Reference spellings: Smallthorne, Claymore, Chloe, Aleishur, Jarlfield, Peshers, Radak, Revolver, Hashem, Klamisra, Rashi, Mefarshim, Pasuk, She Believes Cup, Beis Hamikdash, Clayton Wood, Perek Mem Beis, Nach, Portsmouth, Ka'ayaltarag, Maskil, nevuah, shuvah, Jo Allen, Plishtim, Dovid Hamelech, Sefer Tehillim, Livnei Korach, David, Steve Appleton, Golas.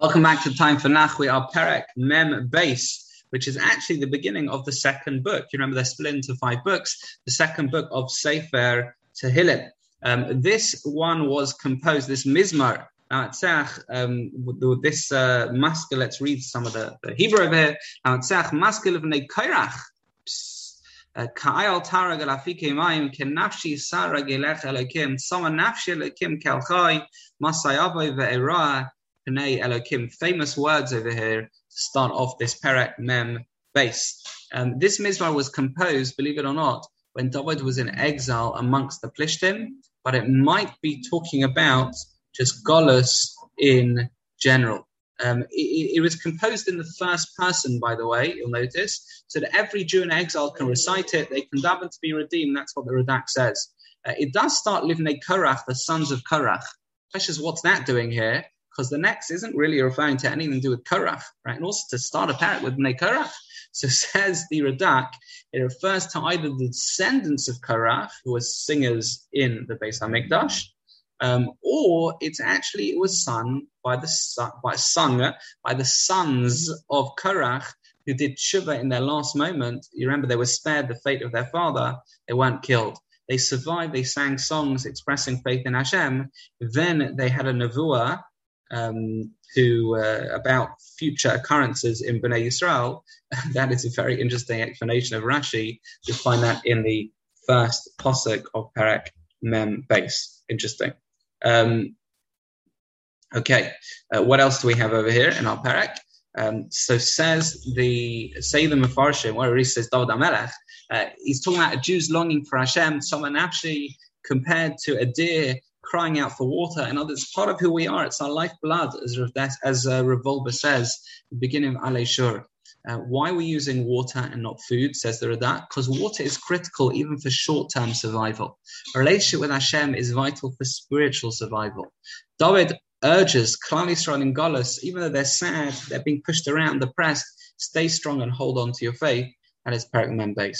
Welcome back to Time for Nach. We are Perek Mem Beis, which is actually the beginning of the second book. You remember they're split into 5 books. The second book of Sefer Tehillim. This one was composed, this Mizmor. Now, this Maskil, let's read some of the Hebrew over here. Now, Maskil Livnei Korach. Ka'ayaltarag alafike maim ken nafshi sarag elech elokim sama nafshi elokim kalchai masayavoi ve'erah. Famous words over here to start off this Perek Mem Beis. This Mizmor was composed, believe it or not, when David was in exile amongst the Plishtim, but it might be talking about just gollus in general. It was composed in the first person, by the way, you'll notice, so that every Jew in exile can recite it, they can daven to be redeemed, that's what the Radak says. It does start Livnei Korach, the sons of Korach. Peshers, what's that doing here? Because the next isn't really referring to anything to do with Korach, right? And also to start a parrot with Bnei Korach. So says the Radak, it refers to either the descendants of Korach, who were singers in the Beis Hamikdash, or it was sung by the sons of Korach, who did shuvah in their last moment. You remember they were spared the fate of their father; they weren't killed. They survived. They sang songs expressing faith in Hashem. Then they had a nevuah. About future occurrences in Bnei Yisrael. That is a very interesting explanation of Rashi. You'll find that in the first pasuk of Perek Mem Beis. Interesting. What else do we have over here in our Perek? So says the Mefarshim, where he says Dovid Hamelech, he's talking about a Jew's longing for Hashem, someone actually compared to a deer crying out for water, and others. Part of who we are. It's our lifeblood, as Revolver says, the beginning of Aleishur. Why we're using water and not food, says the Radak, because water is critical even for short-term survival. A relationship with Hashem is vital for spiritual survival. David urges Klamisra and Golas, even though they're sad, they're being pushed around, depressed, stay strong and hold on to your faith. That is Perek Mem Beis.